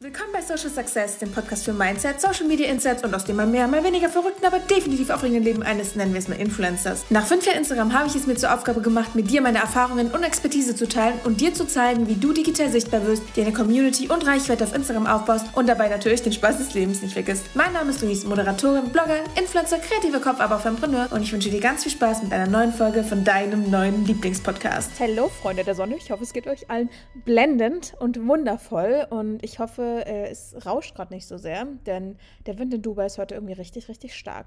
Willkommen bei Social Success, dem Podcast für Mindset, Social Media Insights und aus dem mal mehr, mal weniger verrückten, aber definitiv aufregenden Leben eines, nennen wir es mal, Influencers. Nach 5 Jahren Instagram habe ich es mir zur Aufgabe gemacht, mit dir meine Erfahrungen und Expertise zu teilen und dir zu zeigen, wie du digital sichtbar wirst, dir eine Community und Reichweite auf Instagram aufbaust und dabei natürlich den Spaß des Lebens nicht vergisst. Mein Name ist Luis, Moderatorin, Blogger, Influencer, kreativer Kopf, aber auch Entrepreneur und ich wünsche dir ganz viel Spaß mit einer neuen Folge von deinem neuen Lieblingspodcast. Hello Freunde der Sonne, ich hoffe es geht euch allen blendend und wundervoll und ich hoffe, es rauscht gerade nicht so sehr, denn der Wind in Dubai ist heute irgendwie richtig, richtig stark.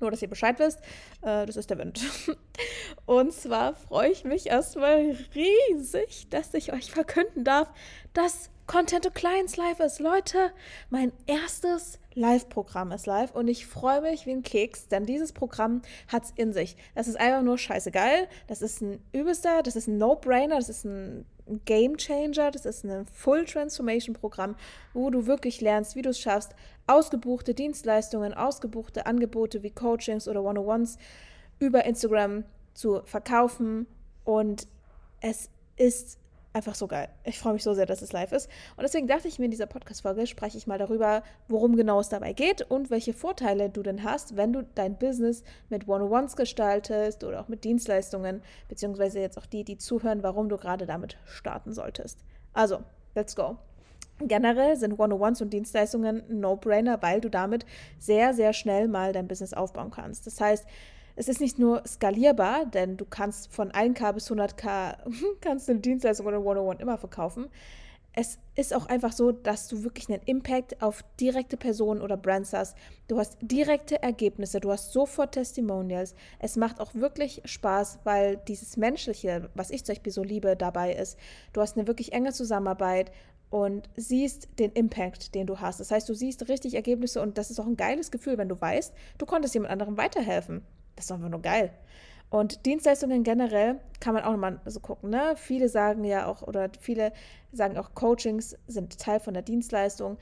Nur, dass ihr Bescheid wisst, das ist der Wind. Und zwar freue ich mich erstmal riesig, dass ich euch verkünden darf, dass Content to Clients live ist. Leute, mein erstes Live-Programm ist live und ich freue mich wie ein Keks, denn dieses Programm hat es in sich. Das ist einfach nur scheißegeil, das ist ein Übelster, das ist ein No-Brainer, das ist ein Game Changer, das ist ein Full Transformation Programm, wo du wirklich lernst, wie du es schaffst, ausgebuchte Dienstleistungen, ausgebuchte Angebote wie Coachings oder One-on-Ones über Instagram zu verkaufen und es ist einfach so geil. Ich freue mich so sehr, dass es live ist. Und deswegen dachte ich mir, in dieser Podcast-Folge spreche ich mal darüber, worum genau es dabei geht und welche Vorteile du denn hast, wenn du dein Business mit One-on-Ones gestaltest oder auch mit Dienstleistungen, beziehungsweise jetzt auch die zuhören, warum du gerade damit starten solltest. Also, let's go. Generell sind One-on-Ones und Dienstleistungen ein No-Brainer, weil du damit sehr, sehr schnell mal dein Business aufbauen kannst. Das heißt, es ist nicht nur skalierbar, denn du kannst von 1.000 bis 100.000 kannst eine Dienstleistung oder One-on-One immer verkaufen. Es ist auch einfach so, dass du wirklich einen Impact auf direkte Personen oder Brands hast. Du hast direkte Ergebnisse, du hast sofort Testimonials. Es macht auch wirklich Spaß, weil dieses Menschliche, was ich zum Beispiel so liebe, dabei ist. Du hast eine wirklich enge Zusammenarbeit und siehst den Impact, den du hast. Das heißt, du siehst richtig Ergebnisse und das ist auch ein geiles Gefühl, wenn du weißt, du konntest jemand anderem weiterhelfen. Das ist einfach nur geil. Und Dienstleistungen generell kann man auch nochmal so gucken, ne? Viele sagen ja auch, oder viele sagen auch, Coachings sind Teil von der Dienstleistung.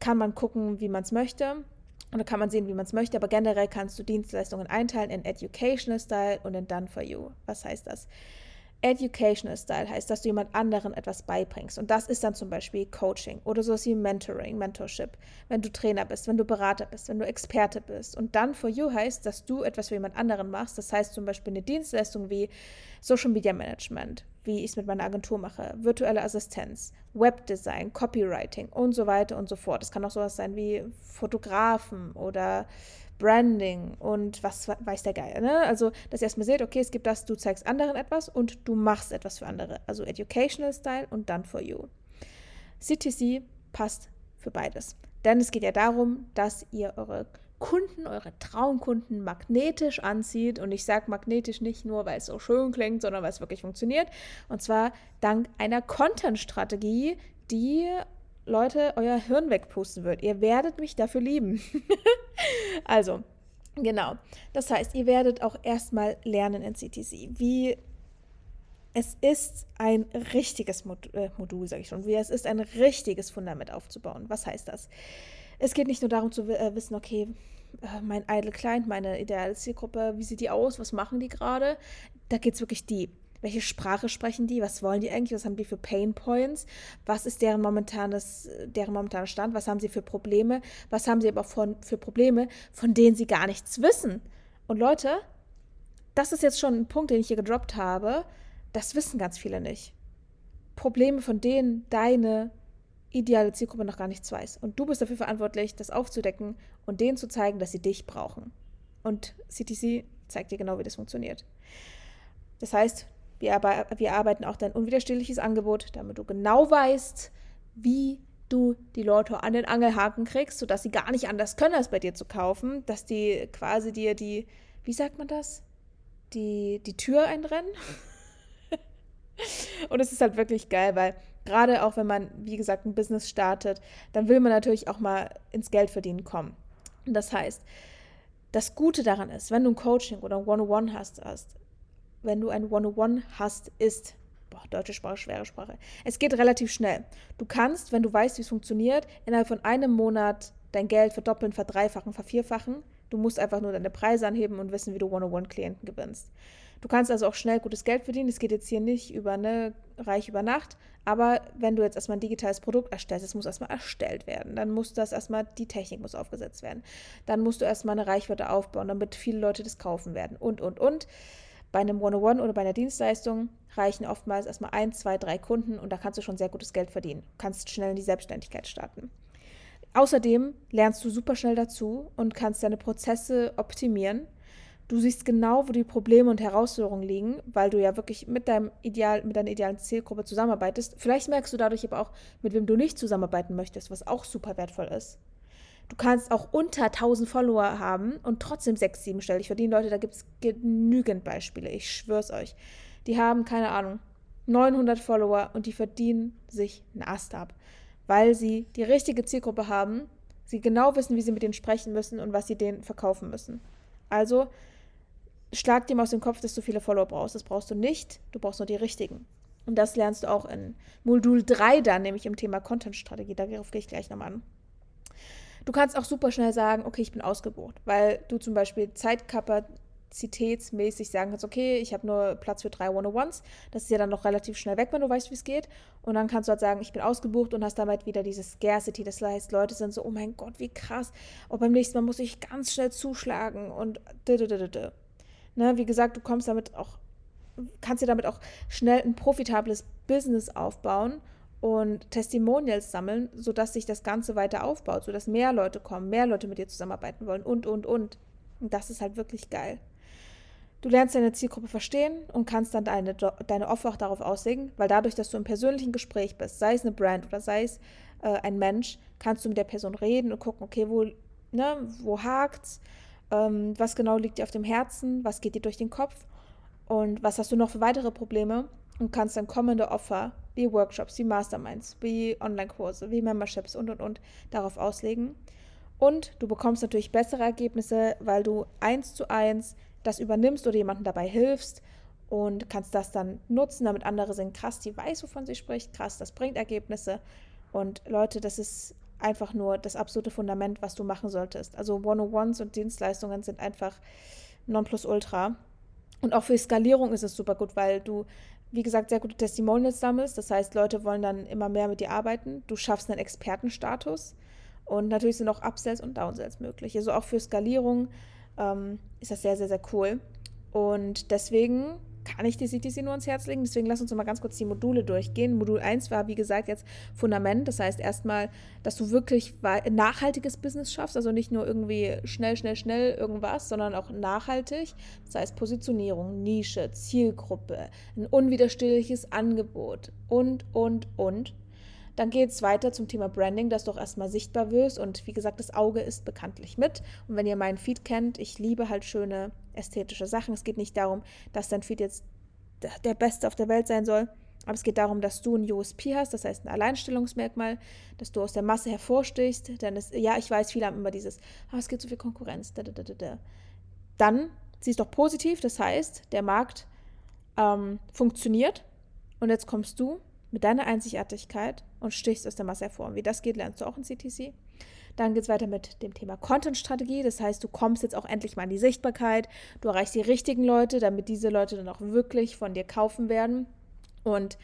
Kann man gucken, wie man es möchte. Und da kann man sehen, wie man es möchte. Aber generell kannst du Dienstleistungen einteilen in Educational Style und in Done for You. Was heißt das? Educational Style heißt, dass du jemand anderen etwas beibringst. Und das ist dann zum Beispiel Coaching oder sowas wie Mentoring, Mentorship. Wenn du Trainer bist, wenn du Berater bist, wenn du Experte bist. Und Done for You heißt, dass du etwas für jemand anderen machst. Das heißt zum Beispiel eine Dienstleistung wie Social Media Management, wie ich es mit meiner Agentur mache, virtuelle Assistenz, Webdesign, Copywriting und so weiter und so fort. Das kann auch sowas sein wie Fotografen oder Branding und was weiß der Geier, ne? Also, dass ihr erstmal seht, okay, es gibt das, du zeigst anderen etwas und du machst etwas für andere. Also Educational Style und Done for You. CTC passt für beides. Denn es geht ja darum, dass ihr eure Kunden, eure Traumkunden magnetisch anzieht. Und ich sage magnetisch nicht nur, weil es so schön klingt, sondern weil es wirklich funktioniert. Und zwar dank einer Content-Strategie, die, Leute, euer Hirn wegpusten wird. Ihr werdet mich dafür lieben. Also, genau. Das heißt, ihr werdet auch erstmal lernen in CTC, wie es ist, ein richtiges Modul, sage ich schon, wie es ist, ein richtiges Fundament aufzubauen. Was heißt das? Es geht nicht nur darum zu wissen, okay, mein Ideal Client, meine ideale Zielgruppe, wie sieht die aus, was machen die gerade? Da geht es wirklich deep. Welche Sprache sprechen die? Was wollen die eigentlich? Was haben die für Pain Points? Was ist deren momentaner Stand? Was haben sie für Probleme? Was haben sie aber für Probleme, von denen sie gar nichts wissen? Und Leute, das ist jetzt schon ein Punkt, den ich hier gedroppt habe. Das wissen ganz viele nicht. Probleme, von denen deine ideale Zielgruppe noch gar nichts weiß. Und du bist dafür verantwortlich, das aufzudecken und denen zu zeigen, dass sie dich brauchen. Und CTC zeigt dir genau, wie das funktioniert. Das heißt, wir arbeiten auch dein unwiderstehliches Angebot, damit du genau weißt, wie du die Leute an den Angelhaken kriegst, sodass sie gar nicht anders können, als bei dir zu kaufen, dass die quasi dir die, wie sagt man das? Die Tür einrennen. Und es ist halt wirklich geil, weil gerade auch wenn man, wie gesagt, ein Business startet, dann will man natürlich auch mal ins Geld verdienen kommen. Das heißt, das Gute daran ist, wenn du ein Coaching oder ein One-on-One hast, deutsche Sprache, schwere Sprache. Es geht relativ schnell. Du kannst, wenn du weißt, wie es funktioniert, innerhalb von einem Monat dein Geld verdoppeln, verdreifachen, vervierfachen. Du musst einfach nur deine Preise anheben und wissen, wie du One-on-One-Klienten gewinnst. Du kannst also auch schnell gutes Geld verdienen. Es geht jetzt hier nicht über, ne, reich über Nacht. Aber wenn du jetzt erstmal ein digitales Produkt erstellst, das muss erstmal erstellt werden. Dann muss das erstmal, die Technik muss aufgesetzt werden. Dann musst du erstmal eine Reichweite aufbauen, damit viele Leute das kaufen werden und. Bei einem One-on-One oder bei einer Dienstleistung reichen oftmals erstmal 1, 2, 3 Kunden und da kannst du schon sehr gutes Geld verdienen. Du kannst schnell in die Selbstständigkeit starten. Außerdem lernst du super schnell dazu und kannst deine Prozesse optimieren. Du siehst genau, wo die Probleme und Herausforderungen liegen, weil du ja wirklich mit deiner idealen Zielgruppe zusammenarbeitest. Vielleicht merkst du dadurch aber auch, mit wem du nicht zusammenarbeiten möchtest, was auch super wertvoll ist. Du kannst auch unter 1000 Follower haben und trotzdem 6-, 7-stellig verdienen. Leute, da gibt es genügend Beispiele, ich schwör's euch. Die haben, keine Ahnung, 900 Follower und die verdienen sich einen Ast ab, weil sie die richtige Zielgruppe haben, sie genau wissen, wie sie mit denen sprechen müssen und was sie denen verkaufen müssen. Also schlag dir mal aus dem Kopf, dass du viele Follower brauchst. Das brauchst du nicht, du brauchst nur die richtigen. Und das lernst du auch in Modul 3 dann, nämlich im Thema Content-Strategie. Darauf gehe ich gleich nochmal an. Du kannst auch super schnell sagen, okay, ich bin ausgebucht, weil du zum Beispiel zeitkapazitätsmäßig sagen kannst, okay, ich habe nur Platz für 3 One-on-Ones. Das ist ja dann noch relativ schnell weg, wenn du weißt, wie es geht. Und dann kannst du halt sagen, ich bin ausgebucht und hast damit wieder diese Scarcity. Das heißt, Leute sind so, oh mein Gott, wie krass. Und beim nächsten Mal muss ich ganz schnell zuschlagen und ne, wie gesagt, du kommst damit auch, kannst dir damit auch schnell ein profitables Business aufbauen und Testimonials sammeln, sodass sich das Ganze weiter aufbaut, sodass mehr Leute kommen, mehr Leute mit dir zusammenarbeiten wollen und. Und das ist halt wirklich geil. Du lernst deine Zielgruppe verstehen und kannst dann deine Offer auch darauf auslegen, weil dadurch, dass du im persönlichen Gespräch bist, sei es eine Brand oder sei es ein Mensch, kannst du mit der Person reden und gucken, okay, wo hakt's, was genau liegt dir auf dem Herzen, was geht dir durch den Kopf und was hast du noch für weitere Probleme und kannst dann kommende Offer wie Workshops, wie Masterminds, wie Online-Kurse, wie Memberships und darauf auslegen. Und du bekommst natürlich bessere Ergebnisse, weil du 1:1 das übernimmst oder jemandem dabei hilfst und kannst das dann nutzen, damit andere sehen, krass, die weiß, wovon sie spricht, krass, das bringt Ergebnisse. Und Leute, das ist einfach nur das absolute Fundament, was du machen solltest. Also One-on-Ones und Dienstleistungen sind einfach Nonplusultra. Und auch für die Skalierung ist es super gut, weil du, wie gesagt, sehr gute Testimonials sammelst. Das heißt, Leute wollen dann immer mehr mit dir arbeiten. Du schaffst einen Expertenstatus. Und natürlich sind auch Upsells und Downsells möglich. Also auch für Skalierung ist das sehr, sehr, sehr cool. Und deswegen kann ich die CTC nur ans Herz legen. Deswegen lass uns mal ganz kurz die Module durchgehen. Modul 1 war, wie gesagt, jetzt Fundament. Das heißt erstmal, dass du wirklich ein nachhaltiges Business schaffst. Also nicht nur irgendwie schnell irgendwas, sondern auch nachhaltig. Das heißt Positionierung, Nische, Zielgruppe, ein unwiderstehliches Angebot und. Dann geht es weiter zum Thema Branding, dass du auch erstmal sichtbar wirst. Und wie gesagt, das Auge ist bekanntlich mit. Und wenn ihr meinen Feed kennt, ich liebe halt schöne ästhetische Sachen. Es geht nicht darum, dass dein Feed jetzt der Beste auf der Welt sein soll. Aber es geht darum, dass du ein USP hast, das heißt ein Alleinstellungsmerkmal, dass du aus der Masse hervorstichst. Denn ich weiß, viele haben immer dieses, es gibt so viel Konkurrenz. Dann siehst du doch positiv, das heißt, der Markt funktioniert. Und jetzt kommst du mit deiner Einzigartigkeit und stichst aus der Masse hervor. Und wie das geht, lernst du auch in CTC. Dann geht es weiter mit dem Thema Content-Strategie. Das heißt, du kommst jetzt auch endlich mal in die Sichtbarkeit. Du erreichst die richtigen Leute, damit diese Leute dann auch wirklich von dir kaufen werden. Und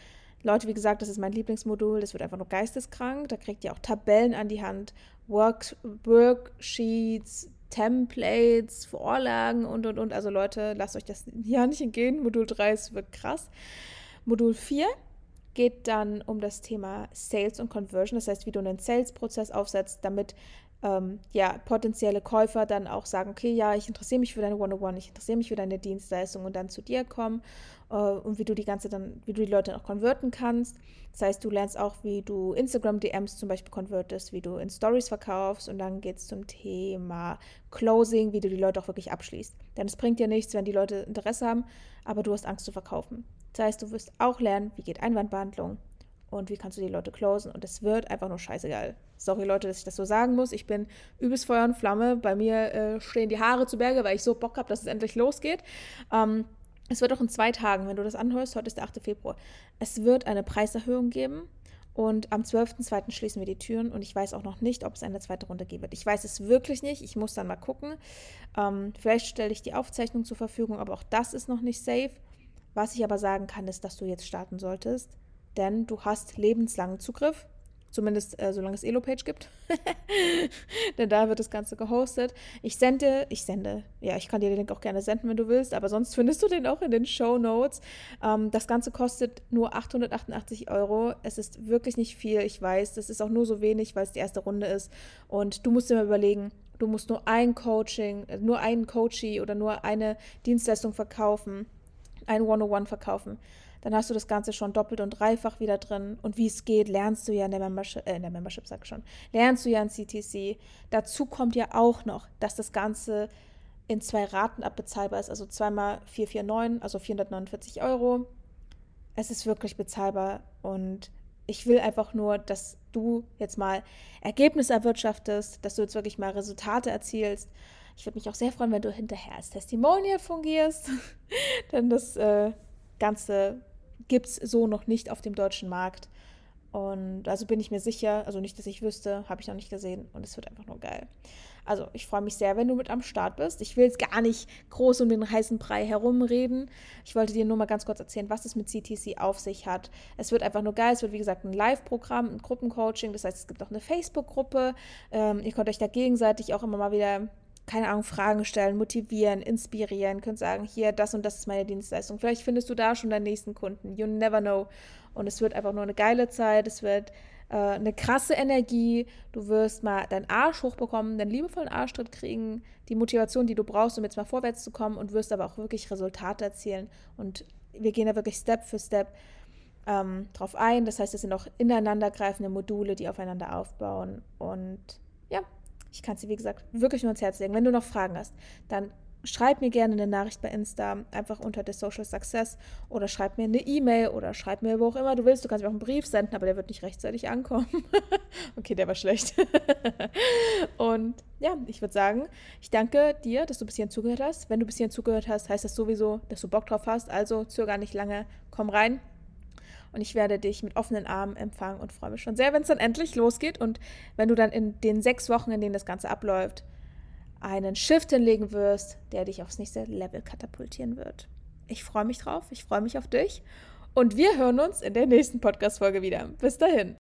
Leute, wie gesagt, das ist mein Lieblingsmodul. Das wird einfach nur geisteskrank. Da kriegt ihr auch Tabellen an die Hand, Worksheets, Templates, Vorlagen und. Also Leute, lasst euch das ja nicht entgehen. Modul 3 ist wirklich krass. Modul 4 geht dann um das Thema Sales und Conversion, das heißt, wie du einen Sales-Prozess aufsetzt, damit potenzielle Käufer dann auch sagen, okay, ja, ich interessiere mich für deine One-on-One, ich interessiere mich für deine Dienstleistung und dann zu dir kommen und wie du die Leute dann auch konverten kannst. Das heißt, du lernst auch, wie du Instagram-DMs zum Beispiel konvertest, wie du in Stories verkaufst und dann geht es zum Thema Closing, wie du die Leute auch wirklich abschließt. Denn es bringt dir nichts, wenn die Leute Interesse haben, aber du hast Angst zu verkaufen. Das heißt, du wirst auch lernen, wie geht Einwandbehandlung und wie kannst du die Leute closen. Und es wird einfach nur scheißegal. Sorry Leute, dass ich das so sagen muss. Ich bin übelst Feuer und Flamme. Bei mir stehen die Haare zu Berge, weil ich so Bock habe, dass es endlich losgeht. Es wird auch in 2 Tagen, wenn du das anhörst, heute ist der 8. Februar, es wird eine Preiserhöhung geben. Und am 12.02. schließen wir die Türen und ich weiß auch noch nicht, ob es eine zweite Runde geben wird. Ich weiß es wirklich nicht, ich muss dann mal gucken. Vielleicht stelle ich die Aufzeichnung zur Verfügung, aber auch das ist noch nicht safe. Was ich aber sagen kann, ist, dass du jetzt starten solltest, denn du hast lebenslangen Zugriff, zumindest solange es Elo-Page gibt, denn da wird das Ganze gehostet. Ich kann dir den Link auch gerne senden, wenn du willst, aber sonst findest du den auch in den Shownotes. Das Ganze kostet nur 888 €, es ist wirklich nicht viel, ich weiß, das ist auch nur so wenig, weil es die erste Runde ist und du musst dir mal überlegen, du musst nur einen Coachee oder nur eine Dienstleistung verkaufen, ein 101 verkaufen. Dann hast du das Ganze schon doppelt und dreifach wieder drin. Und wie es geht, lernst du ja lernst du ja in CTC. Dazu kommt ja auch noch, dass das Ganze in 2 Raten abbezahlbar ist, also 2 mal 449, also 449 €. Es ist wirklich bezahlbar und ich will einfach nur, dass du jetzt mal Ergebnisse erwirtschaftest, dass du jetzt wirklich mal Resultate erzielst. Ich würde mich auch sehr freuen, wenn du hinterher als Testimonial fungierst, denn das Ganze gibt es so noch nicht auf dem deutschen Markt. Und also bin ich mir sicher, also nicht, dass ich wüsste, habe ich noch nicht gesehen und es wird einfach nur geil. Also ich freue mich sehr, wenn du mit am Start bist. Ich will jetzt gar nicht groß um den heißen Brei herumreden. Ich wollte dir nur mal ganz kurz erzählen, was es mit CTC auf sich hat. Es wird einfach nur geil. Es wird, wie gesagt, ein Live-Programm, ein Gruppencoaching. Das heißt, es gibt auch eine Facebook-Gruppe. Ihr könnt euch da gegenseitig auch immer mal wieder, keine Ahnung, Fragen stellen, motivieren, inspirieren, könnt sagen, hier, das und das ist meine Dienstleistung. Vielleicht findest du da schon deinen nächsten Kunden. You never know. Und es wird einfach nur eine geile Zeit, es wird eine krasse Energie, du wirst mal deinen Arsch hochbekommen, deinen liebevollen Arschtritt kriegen, die Motivation, die du brauchst, um jetzt mal vorwärts zu kommen, und wirst aber auch wirklich Resultate erzielen. Und wir gehen da wirklich Step für Step drauf ein. Das heißt, es sind auch ineinandergreifende Module, die aufeinander aufbauen. Und ja, ich kann es dir, wie gesagt, wirklich nur ans Herz legen. Wenn du noch Fragen hast, dann schreib mir gerne eine Nachricht bei Insta, einfach unter thesocialsuccess, oder schreib mir eine E-Mail oder schreib mir wo auch immer du willst. Du kannst mir auch einen Brief senden, aber der wird nicht rechtzeitig ankommen. Okay, der war schlecht. Und ja, ich würde sagen, ich danke dir, dass du bis hierhin zugehört hast. Wenn du bis hierhin zugehört hast, heißt das sowieso, dass du Bock drauf hast. Also zögere nicht lange, komm rein. Und ich werde dich mit offenen Armen empfangen und freue mich schon sehr, wenn es dann endlich losgeht. Und wenn du dann in den 6 Wochen, in denen das Ganze abläuft, einen Shift hinlegen wirst, der dich aufs nächste Level katapultieren wird. Ich freue mich drauf, ich freue mich auf dich. Und wir hören uns in der nächsten Podcast-Folge wieder. Bis dahin.